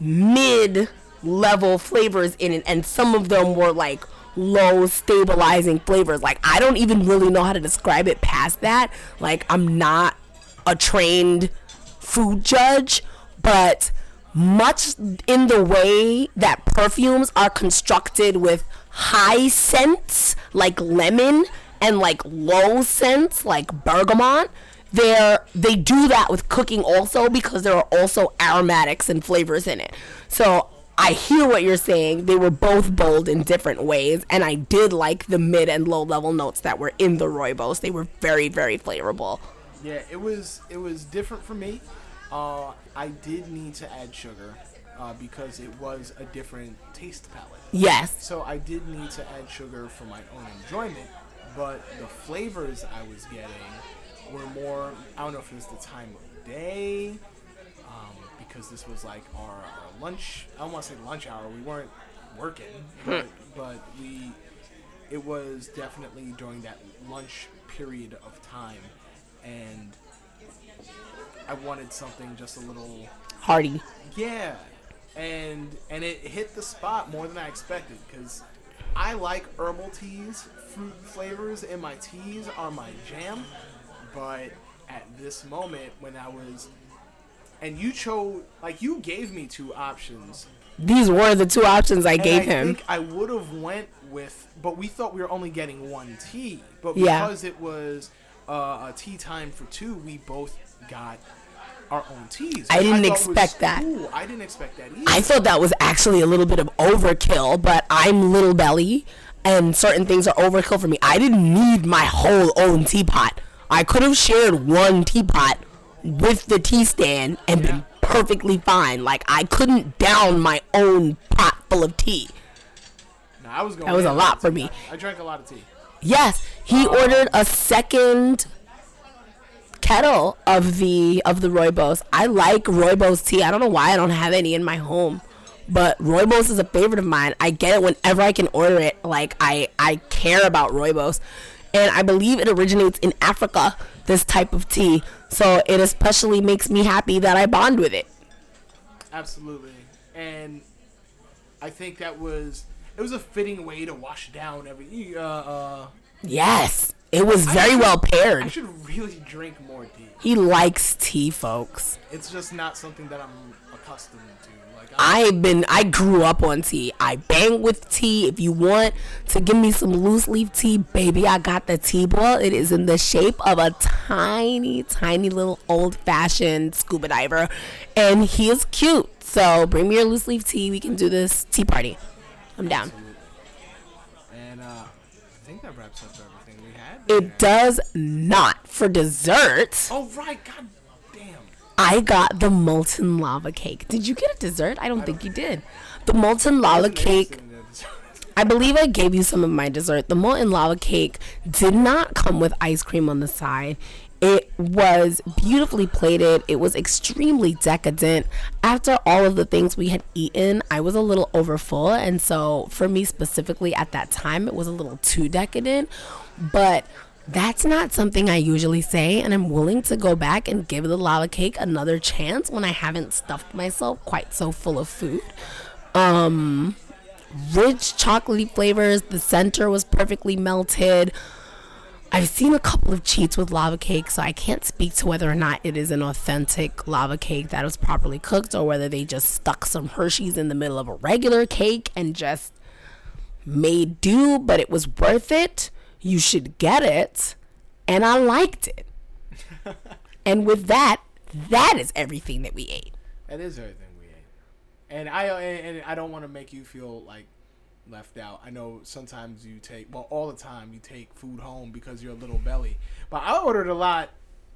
mid-level flavors in it, and some of them were like low stabilizing flavors. Like, I don't even really know how to describe it past that. Like, I'm not a trained food judge, but much in the way that perfumes are constructed with high scents like lemon and like low scents like bergamot, they do that with cooking also, because there are also aromatics and flavors in it. So I hear what you're saying. They were both bold in different ways, and I did like the mid and low level notes that were in the rooibos. They were very, very flavorful. Yeah, it was different for me. I did need to add sugar because it was a different taste palette. Yes. So I did need to add sugar for my own enjoyment, but the flavors I was getting were more, I don't know if it was the time of day, because this was like our lunch, I don't want to say lunch hour, we weren't working, but it was definitely during that lunch period of time, and I wanted something just a little hearty. Yeah, and it hit the spot more than I expected, because I like herbal teas. Fruit flavors in my teas are my jam, but at this moment when I was, and you chose, like, you gave me two options. These were the two options I gave him. I think I would have went with, but we thought we were only getting one tea, but because it was a tea time for two, we both got our own teas. I didn't expect that either. I thought that was actually a little bit of overkill, but I'm Little Belly, and certain things are overkill for me. I didn't need my whole own teapot. I could have shared one teapot with the tea stand and been perfectly fine. Like, I couldn't down my own pot full of tea. No, that was a lot for me. I drank a lot of tea. Yes, he ordered a second kettle of the rooibos. I like rooibos tea. I don't know why I don't have any in my home, but rooibos is a favorite of mine. I get it whenever I can order it. Like, I care about rooibos, and I believe it originates in Africa, this type of tea. So it especially makes me happy that I bond with it. Absolutely. And I think it was a fitting way to wash down every Yes. It was well paired. I should really drink more tea. He likes tea, folks. It's just not something that I'm accustomed to. Like, I grew up on tea. I bang with tea. If you want to give me some loose leaf tea, baby, I got the tea ball. It is in the shape of a tiny, tiny little old-fashioned scuba diver, and he is cute. So bring me your loose leaf tea. We can do this tea party. I'm down. Absolutely. And I think that wraps up everything. It does not. For dessert. Oh, right. God damn. I got the molten lava cake. Did you get a dessert? I don't think you did. The molten lava cake. I believe I gave you some of my dessert. The molten lava cake did not come with ice cream on the side. It was beautifully plated. It was extremely decadent. After all of the things we had eaten, I was a little overfull. And so for me specifically at that time, it was a little too decadent. But that's not something I usually say. And I'm willing to go back and give the lava cake another chance when I haven't stuffed myself quite so full of food. Rich chocolatey flavors. The center was perfectly melted. I've seen a couple of cheats with lava cake, so I can't speak to whether or not it is an authentic lava cake that was properly cooked or whether they just stuck some Hershey's in the middle of a regular cake and just made do, but it was worth it. You should get it. And I liked it. And with that is everything that we ate. That is everything we ate. And I don't want to make you feel like left out. I know sometimes you take, well, all the time you take food home because you're a little belly. But I ordered a lot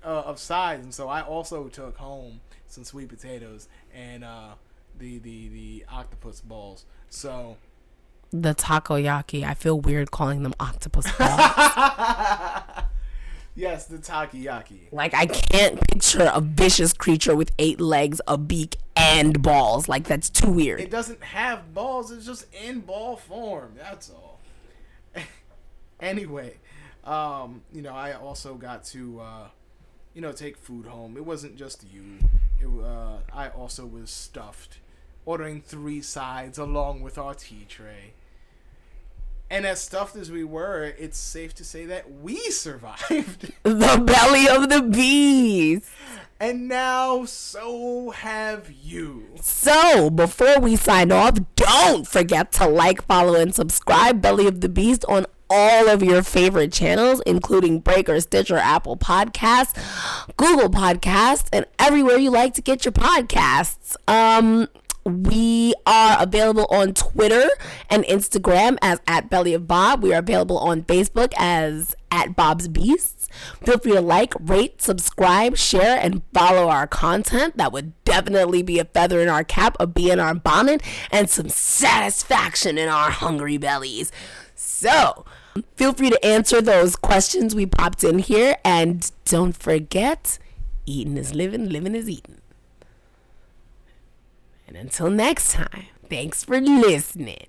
of sides, and so I also took home some sweet potatoes and the octopus balls. So the takoyaki. I feel weird calling them octopus balls. Yes, the takoyaki. Like, I can't picture a vicious creature with 8 legs, a beak, and balls. Like, that's too weird. It doesn't have balls. It's just in ball form. That's all. Anyway, I also got to, take food home. It wasn't just you. I also was stuffed, ordering 3 sides along with our tea tray. And as stuffed as we were, it's safe to say that we survived. The belly of the beast. And now, so have you. So, before we sign off, don't forget to like, follow, and subscribe Belly of the Beast on all of your favorite channels, including Breaker, Stitcher, Apple Podcasts, Google Podcasts, and everywhere you like to get your podcasts. We are available on Twitter and Instagram as @BellyofBob. We are available on Facebook as @BobsBeasts. Feel free to like, rate, subscribe, share, and follow our content. That would definitely be a feather in our cap, a bee in our bonnet, and some satisfaction in our hungry bellies. So, feel free to answer those questions we popped in here. And don't forget, eating is living, living is eating. And until next time, thanks for listening.